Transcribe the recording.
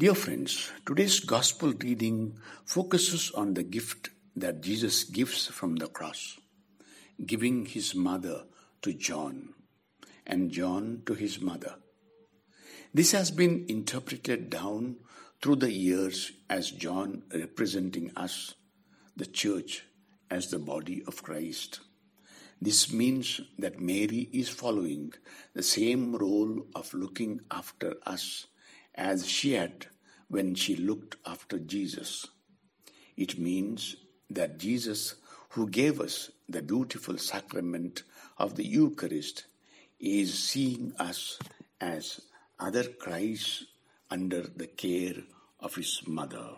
Dear friends, today's Gospel reading focuses on the gift that Jesus gives from the cross, giving his mother to John and John to his mother. This has been interpreted down through the years as John representing us, the church, as the body of Christ. This means that Mary is following the same role of looking after us as she had when she looked after Jesus. It means that Jesus, who gave us the beautiful sacrament of the Eucharist, is seeing us as other Christ under the care of his mother.